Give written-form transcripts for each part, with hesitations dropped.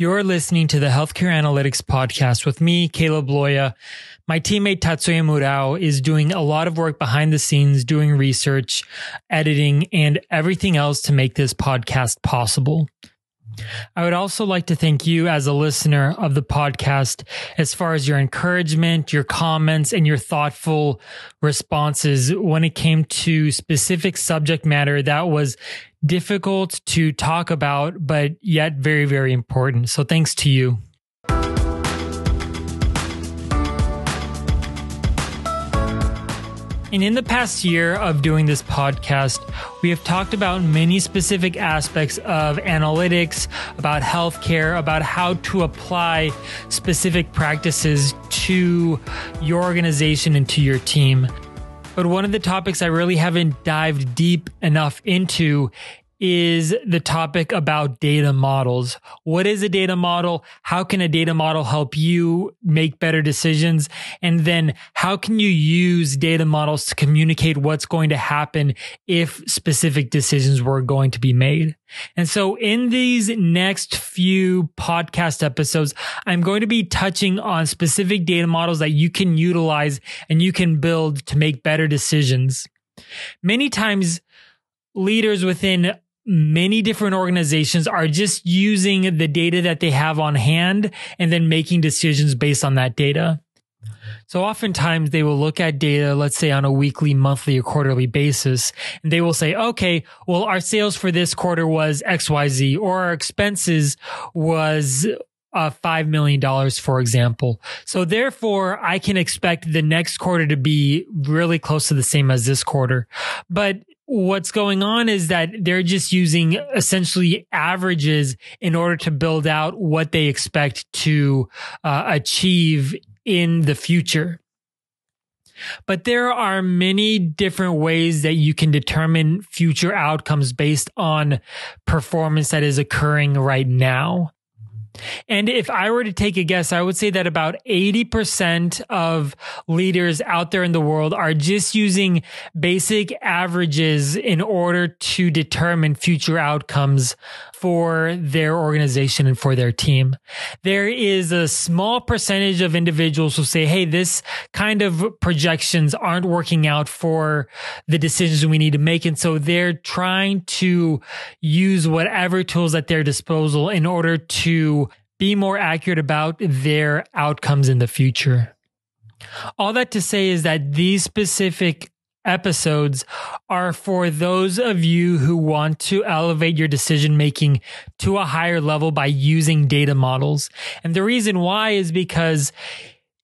You're listening to the Healthcare Analytics Podcast with me, Caleb Loya. My teammate Tatsuya Murao is doing a lot of work behind the scenes, doing research, editing, and everything else to make this podcast possible. I would also like to thank you as a listener of the podcast as far as your encouragement, your comments, and your thoughtful responses when it came to specific subject matter that was difficult to talk about, but yet very, very important. So thanks to you. And in the past year of doing this podcast, we have talked about many specific aspects of analytics, about healthcare, about how to apply specific practices to your organization and to your team. But one of the topics I really haven't dived deep enough into is the topic about data models. What is a data model? How can a data model help you make better decisions? And then how can you use data models to communicate what's going to happen if specific decisions were going to be made? And so in these next few podcast episodes, I'm going to be touching on specific data models that you can utilize and you can build to make better decisions. Many times, leaders within many different organizations are just using the data that they have on hand and then making decisions based on that data. So oftentimes they will look at data, let's say on a weekly, monthly, or quarterly basis, and they will say, okay, well, our sales for this quarter was XYZ, or our expenses was $5 million, for example. So therefore, I can expect the next quarter to be really close to the same as this quarter. But what's going on is that they're just using essentially averages in order to build out what they expect to achieve in the future. But there are many different ways that you can determine future outcomes based on performance that is occurring right now. And if I were to take a guess, I would say that about 80% of leaders out there in the world are just using basic averages in order to determine future outcomes for their organization and for their team. There is a small percentage of individuals who say, hey, this kind of projections aren't working out for the decisions we need to make. And so they're trying to use whatever tools at their disposal in order to be more accurate about their outcomes in the future. All that to say is that these specific episodes are for those of you who want to elevate your decision making to a higher level by using data models. And the reason why is because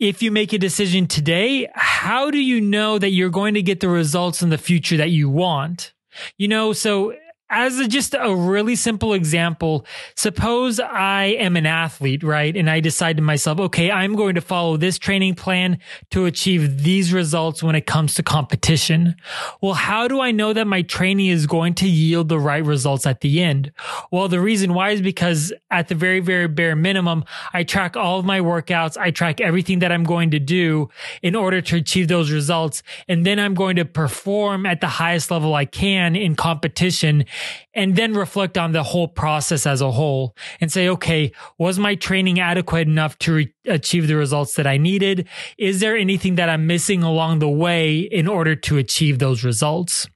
if you make a decision today, how do you know that you're going to get the results in the future that you want? You know, so as just a really simple example, suppose I am an athlete, right? And I decide to myself, okay, I'm going to follow this training plan to achieve these results when it comes to competition. Well, how do I know that my training is going to yield the right results at the end? Well, the reason why is because at the very, very bare minimum, I track all of my workouts. I track everything that I'm going to do in order to achieve those results. And then I'm going to perform at the highest level I can in competition, and then reflect on the whole process as a whole and say, okay, was my training adequate enough to achieve the results that I needed? Is there anything that I'm missing along the way in order to achieve those results?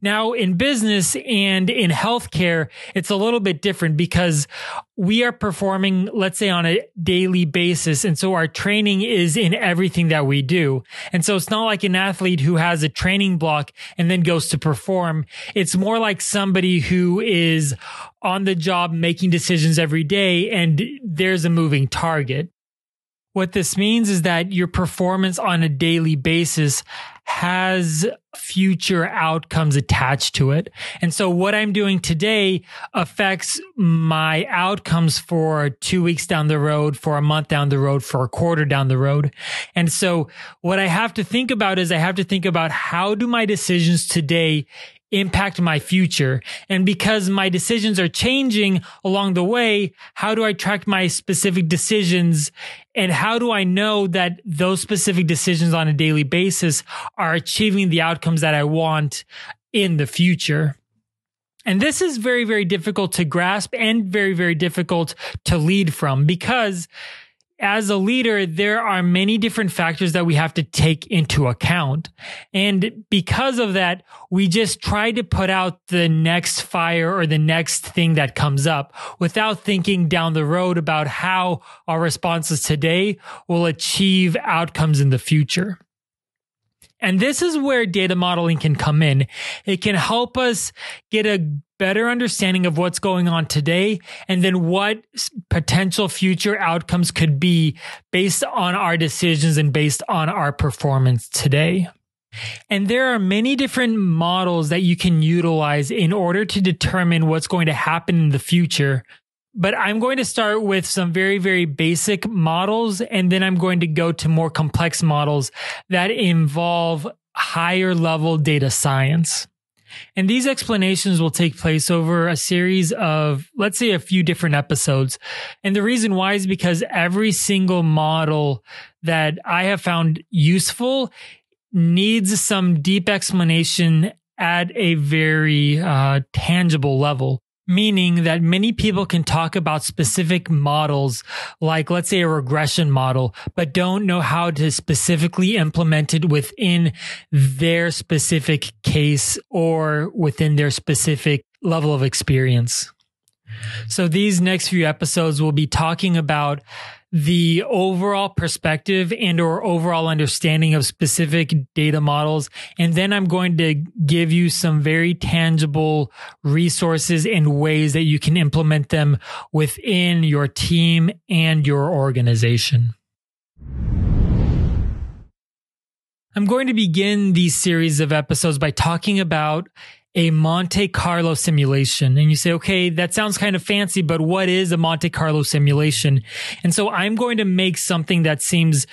Now, in business and in healthcare, it's a little bit different because we are performing, let's say, on a daily basis. And so our training is in everything that we do. And so it's not like an athlete who has a training block and then goes to perform. It's more like somebody who is on the job making decisions every day, and there's a moving target. What this means is that your performance on a daily basis has future outcomes attached to it. And so what I'm doing today affects my outcomes for 2 weeks down the road, for a month down the road, for a quarter down the road. And so what I have to think about is I have to think about how do my decisions today impact my future? And because my decisions are changing along the way, how do I track my specific decisions? And how do I know that those specific decisions on a daily basis are achieving the outcomes that I want in the future? And this is very, very difficult to grasp and very, very difficult to lead from, because as a leader, there are many different factors that we have to take into account. And because of that, we just try to put out the next fire or the next thing that comes up without thinking down the road about how our responses today will achieve outcomes in the future. And this is where data modeling can come in. It can help us get a better understanding of what's going on today and then what potential future outcomes could be based on our decisions and based on our performance today. And there are many different models that you can utilize in order to determine what's going to happen in the future. But I'm going to start with some very, very basic models, and then I'm going to go to more complex models that involve higher level data science. And these explanations will take place over a series of, let's say, a few different episodes. And the reason why is because every single model that I have found useful needs some deep explanation at a very tangible level. Meaning that many people can talk about specific models, like let's say a regression model, but don't know how to specifically implement it within their specific case or within their specific level of experience. So these next few episodes will be talking about the overall perspective and or overall understanding of specific data models. And then I'm going to give you some very tangible resources and ways that you can implement them within your team and your organization. I'm going to begin these series of episodes by talking about a Monte Carlo simulation. And you say, okay, that sounds kind of fancy, but what is a Monte Carlo simulation? And so I'm going to make something that seems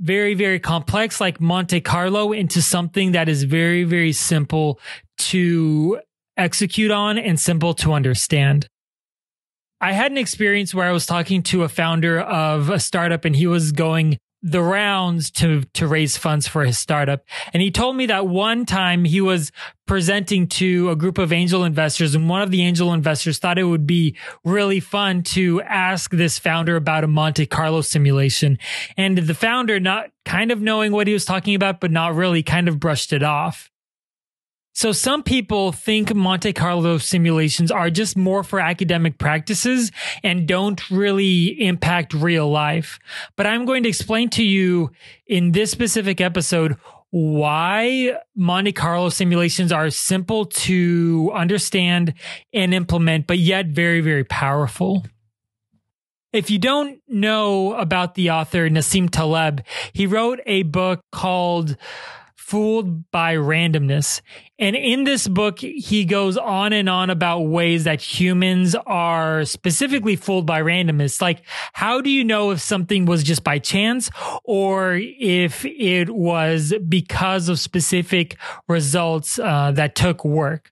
very, very complex, like Monte Carlo, into something that is very, very simple to execute on and simple to understand. I had an experience where I was talking to a founder of a startup, and he was going the rounds to raise funds for his startup. And he told me that one time he was presenting to a group of angel investors, and one of the angel investors thought it would be really fun to ask this founder about a Monte Carlo simulation. And the founder, not kind of knowing what he was talking about, but not really, kind of brushed it off. So some people think Monte Carlo simulations are just more for academic practices and don't really impact real life. But I'm going to explain to you in this specific episode why Monte Carlo simulations are simple to understand and implement, but yet very, very powerful. If you don't know about the author Nassim Taleb, he wrote a book called Fooled by Randomness. And in this book, he goes on and on about ways that humans are specifically fooled by randomness. Like, how do you know if something was just by chance or if it was because of specific results that took work?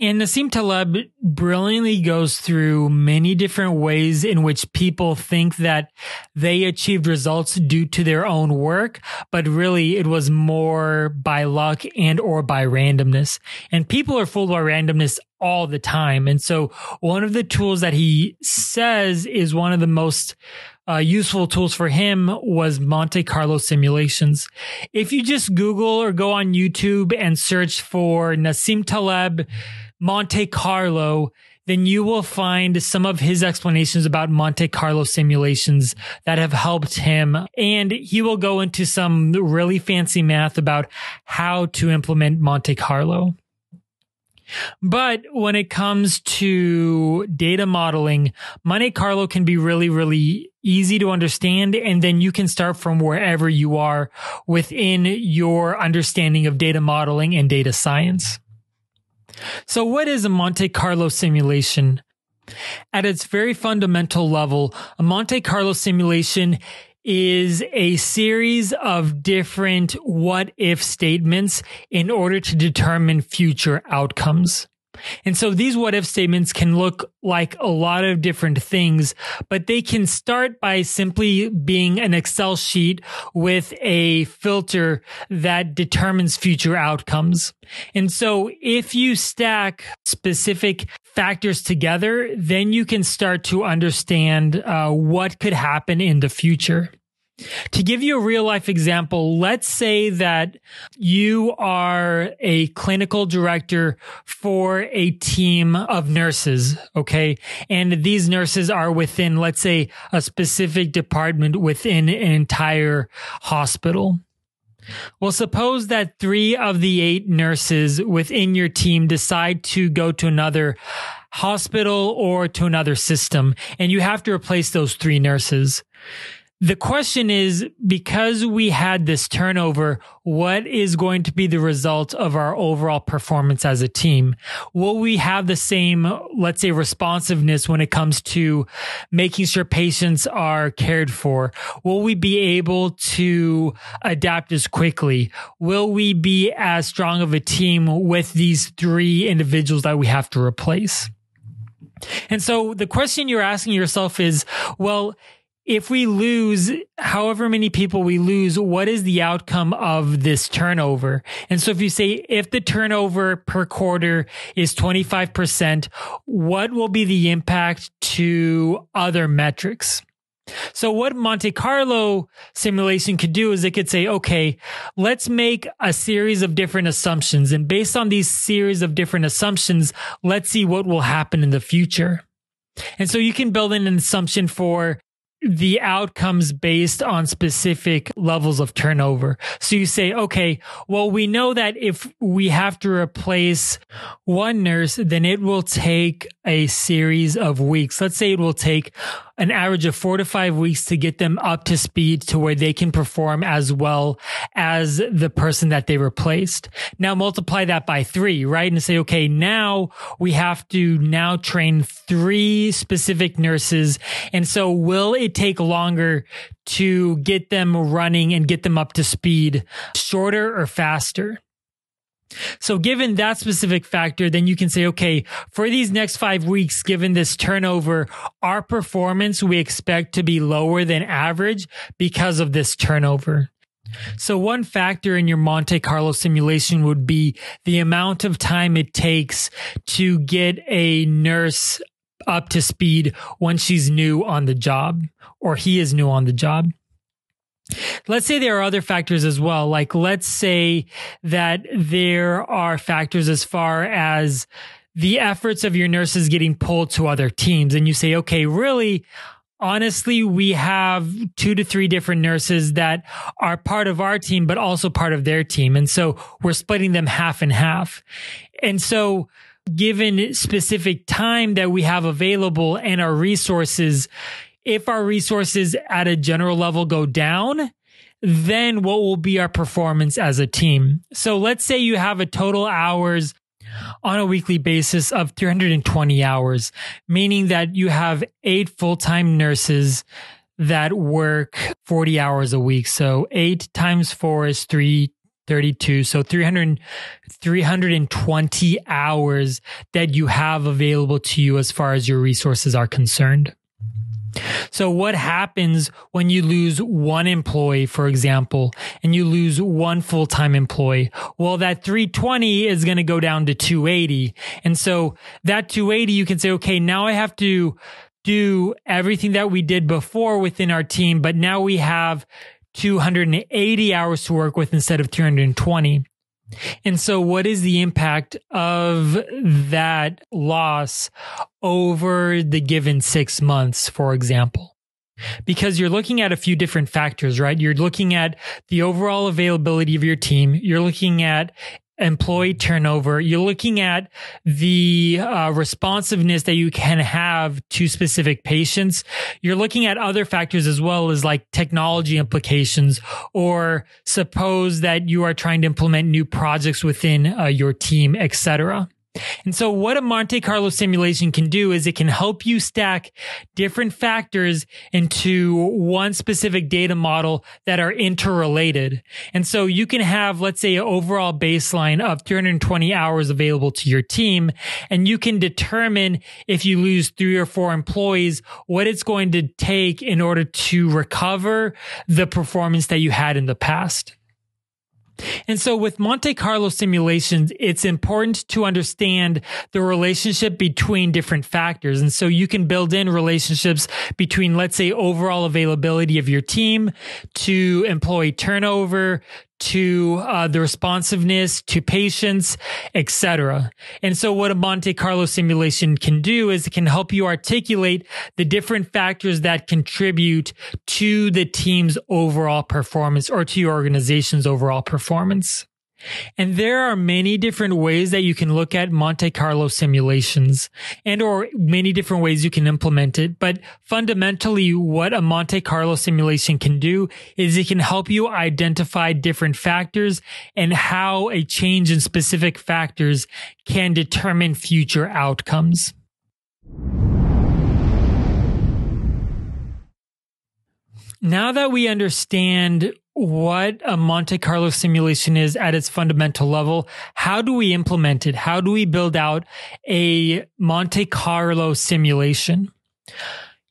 And Nassim Taleb brilliantly goes through many different ways in which people think that they achieved results due to their own work, but really it was more by luck and or by randomness. And people are fooled by randomness all the time. And so one of the tools that he says is one of the most useful tools for him was Monte Carlo simulations. If you just Google or go on YouTube and search for Nassim Taleb Monte Carlo, then you will find some of his explanations about Monte Carlo simulations that have helped him. And he will go into some really fancy math about how to implement Monte Carlo. But when it comes to data modeling, Monte Carlo can be really, really easy to understand. And then you can start from wherever you are within your understanding of data modeling and data science. So what is a Monte Carlo simulation? At its very fundamental level, a Monte Carlo simulation is a series of different what-if statements in order to determine future outcomes. And so these what if statements can look like a lot of different things, but they can start by simply being an Excel sheet with a filter that determines future outcomes. And so if you stack specific factors together, then you can start to understand what could happen in the future. To give you a real life example, let's say that you are a clinical director for a team of nurses, okay? And these nurses are within, let's say, a specific department within an entire hospital. Well, suppose that 3 of the 8 nurses within your team decide to go to another hospital or to another system, and you have to replace those 3 nurses. The question is, because we had this turnover, what is going to be the result of our overall performance as a team? Will we have the same, let's say, responsiveness when it comes to making sure patients are cared for? Will we be able to adapt as quickly? Will we be as strong of a team with these 3 individuals that we have to replace? And so the question you're asking yourself is, well, if we lose however many people we lose, what is the outcome of this turnover? And so if you say, if the turnover per quarter is 25%, what will be the impact to other metrics? So what Monte Carlo simulation could do is it could say, okay, let's make a series of different assumptions. And based on these series of different assumptions, let's see what will happen in the future. And so you can build in an assumption for the outcomes based on specific levels of turnover. So you say, okay, well, we know that if we have to replace 1 nurse, then it will take a series of weeks. Let's say it will take an average of 4 to 5 weeks to get them up to speed to where they can perform as well as the person that they replaced. Now multiply that by 3, right? And say, okay, now we have to now train 3 specific nurses. And so will it take longer to get them running and get them up to speed, shorter or faster? So given that specific factor, then you can say, okay, for these next 5 weeks, given this turnover, our performance we expect to be lower than average because of this turnover. So one factor in your Monte Carlo simulation would be the amount of time it takes to get a nurse up to speed when she's new on the job or he is new on the job. Let's say there are other factors as well. Like, let's say that there are factors as far as the efforts of your nurses getting pulled to other teams. And you say, okay, really, honestly, we have 2 to 3 different nurses that are part of our team, but also part of their team. And so we're splitting them half and half. And so given specific time that we have available and our resources, if our resources at a general level go down, then what will be our performance as a team? So let's say you have a total hours on a weekly basis of 320 hours, meaning that you have 8 full-time nurses that work 40 hours a week. So 8 times 4 is 332. So 320 hours that you have available to you as far as your resources are concerned. So what happens when you lose 1 employee, for example, and you lose 1 full-time employee? Well, that 320 is going to go down to 280. And so that 280, you can say, okay, now I have to do everything that we did before within our team, but now we have 280 hours to work with instead of 320. And so what is the impact of that loss over the given 6 months, for example? Because you're looking at a few different factors, right? You're looking at the overall availability of your team. You're looking at employee turnover. You're looking at the responsiveness that you can have to specific patients. You're looking at other factors as well, as like technology implications, or suppose that you are trying to implement new projects within your team, etc. And so what a Monte Carlo simulation can do is it can help you stack different factors into one specific data model that are interrelated. And so you can have, let's say, an overall baseline of 320 hours available to your team, and you can determine if you lose 3 or 4 employees, what it's going to take in order to recover the performance that you had in the past. And so with Monte Carlo simulations, it's important to understand the relationship between different factors. And so you can build in relationships between, let's say, overall availability of your team to employee turnover, to the responsiveness to patients, etc. And so what a Monte Carlo simulation can do is it can help you articulate the different factors that contribute to the team's overall performance or to your organization's overall performance. And there are many different ways that you can look at Monte Carlo simulations and or many different ways you can implement it. But fundamentally, what a Monte Carlo simulation can do is it can help you identify different factors and how a change in specific factors can determine future outcomes. Now that we understand what a Monte Carlo simulation is at its fundamental level, how do we implement it? How do we build out a Monte Carlo simulation?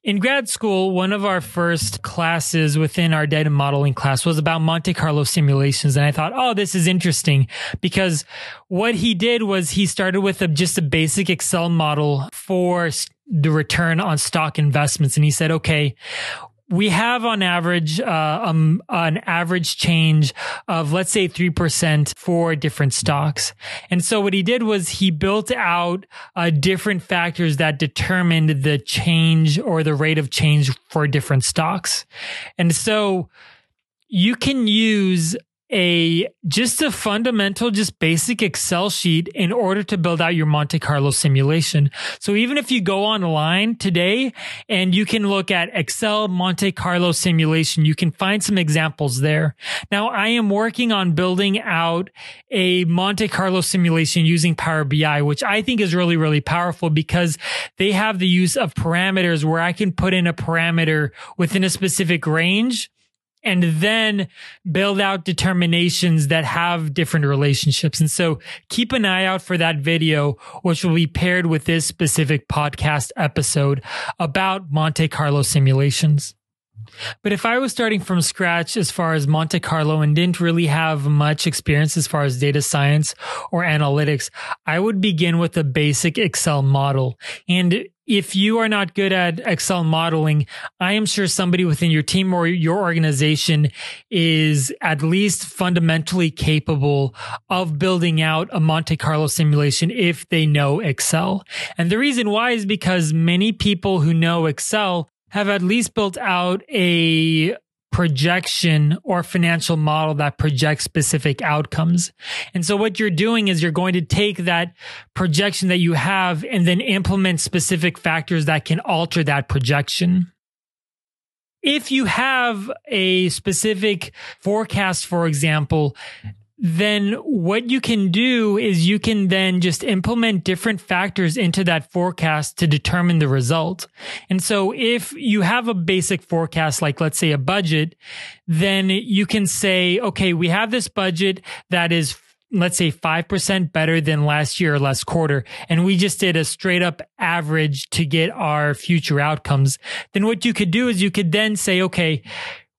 In grad school, one of our first classes within our data modeling class was about Monte Carlo simulations. And I thought, oh, this is interesting, because what he did was he started with just a basic Excel model for the return on stock investments. And he said, okay, we have on average an average change of, let's say, 3% for different stocks. And so what he did was he built out different factors that determined the change or the rate of change for different stocks. And so you can use a fundamental, just basic Excel sheet in order to build out your Monte Carlo simulation. So even if you go online today and you can look at Excel Monte Carlo simulation, you can find some examples there. Now, I am working on building out a Monte Carlo simulation using Power BI, which I think is really, really powerful because they have the use of parameters where I can put in a parameter within a specific range and then build out determinations that have different relationships. And so keep an eye out for that video, which will be paired with this specific podcast episode about Monte Carlo simulations. But if I was starting from scratch as far as Monte Carlo and didn't really have much experience as far as data science or analytics, I would begin with a basic Excel model. And if you are not good at Excel modeling, I am sure somebody within your team or your organization is at least fundamentally capable of building out a Monte Carlo simulation if they know Excel. And the reason why is because many people who know Excel have at least built out a projection or financial model that projects specific outcomes. And so what you're doing is you're going to take that projection that you have and then implement specific factors that can alter that projection. If you have a specific forecast, for example, then what you can do is you can then just implement different factors into that forecast to determine the result. And so if you have a basic forecast, like let's say a budget, then you can say, okay, we have this budget that is, let's say, 5% better than last year or last quarter, and we just did a straight up average to get our future outcomes. Then what you could do is you could then say, okay,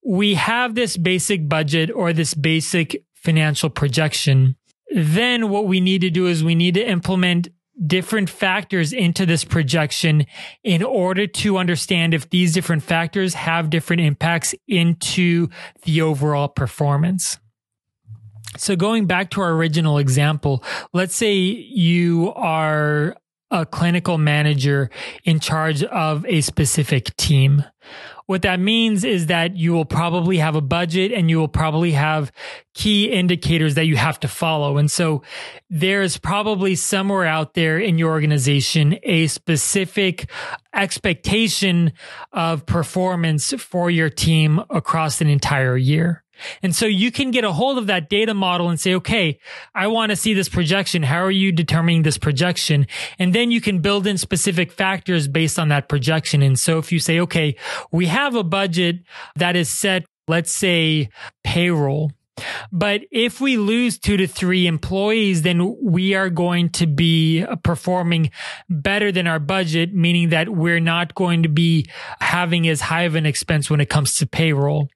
we have this basic budget or this basic financial projection. Then what we need to do is we need to implement different factors into this projection in order to understand if these different factors have different impacts into the overall performance. So going back to our original example, let's say you are a clinical manager in charge of a specific team. What that means is that you will probably have a budget and you will probably have key indicators that you have to follow. And so there is probably somewhere out there in your organization a specific expectation of performance for your team across an entire year. And so you can get a hold of that data model and say, okay, I want to see this projection. How are you determining this projection? And then you can build in specific factors based on that projection. And so if you say, okay, we have a budget that is set, let's say payroll, but if we lose 2 to 3 employees, then we are going to be performing better than our budget, meaning that we're not going to be having as high of an expense when it comes to payroll.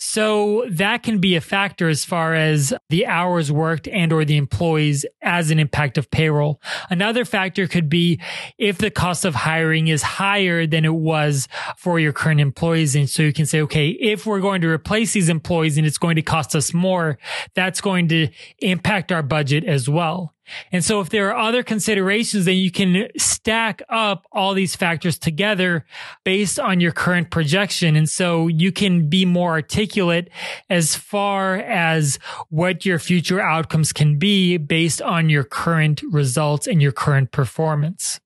So that can be a factor as far as the hours worked and or the employees as an impact of payroll. Another factor could be if the cost of hiring is higher than it was for your current employees. And so you can say, okay, if we're going to replace these employees and it's going to cost us more, that's going to impact our budget as well. And so if there are other considerations, then you can stack up all these factors together based on your current projection. And so you can be more articulate as far as what your future outcomes can be based on your current results and your current performance.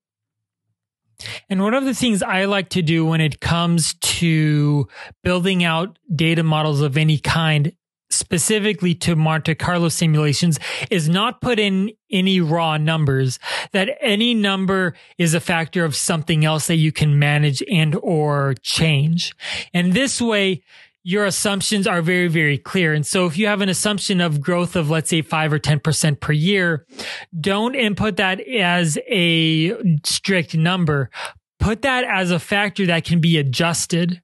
And one of the things I like to do when it comes to building out data models of any kind, specifically to Monte Carlo simulations, is not put in any raw numbers, that any number is a factor of something else that you can manage and or change. And this way, your assumptions are very, very clear. And so if you have an assumption of growth of, let's say, 5 or 10% per year, don't input that as a strict number. Put that as a factor that can be adjusted.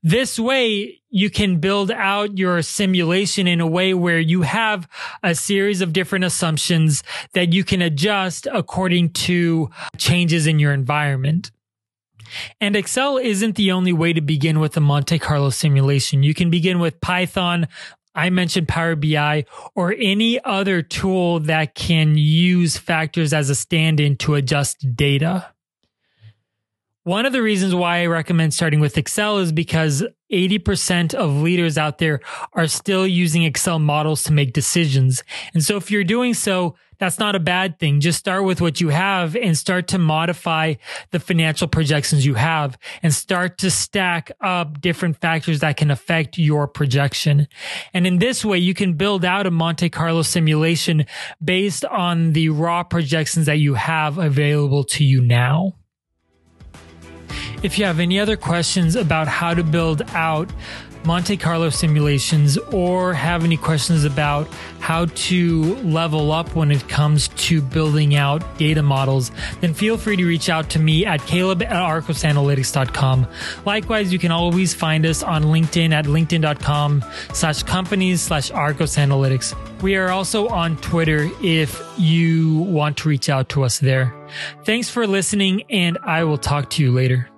This way, you can build out your simulation in a way where you have a series of different assumptions that you can adjust according to changes in your environment. And Excel isn't the only way to begin with a Monte Carlo simulation. You can begin with Python. I mentioned Power BI, or any other tool that can use factors as a stand-in to adjust data. One of the reasons why I recommend starting with Excel is because 80% of leaders out there are still using Excel models to make decisions. And so if you're doing so, that's not a bad thing. Just start with what you have and start to modify the financial projections you have and start to stack up different factors that can affect your projection. And in this way, you can build out a Monte Carlo simulation based on the raw projections that you have available to you now. If you have any other questions about how to build out Monte Carlo simulations or have any questions about how to level up when it comes to building out data models, then feel free to reach out to me at caleb@arcosanalytics.com. Likewise, you can always find us on LinkedIn at linkedin.com/companies/arcosanalytics. We are also on Twitter if you want to reach out to us there. Thanks for listening, and I will talk to you later.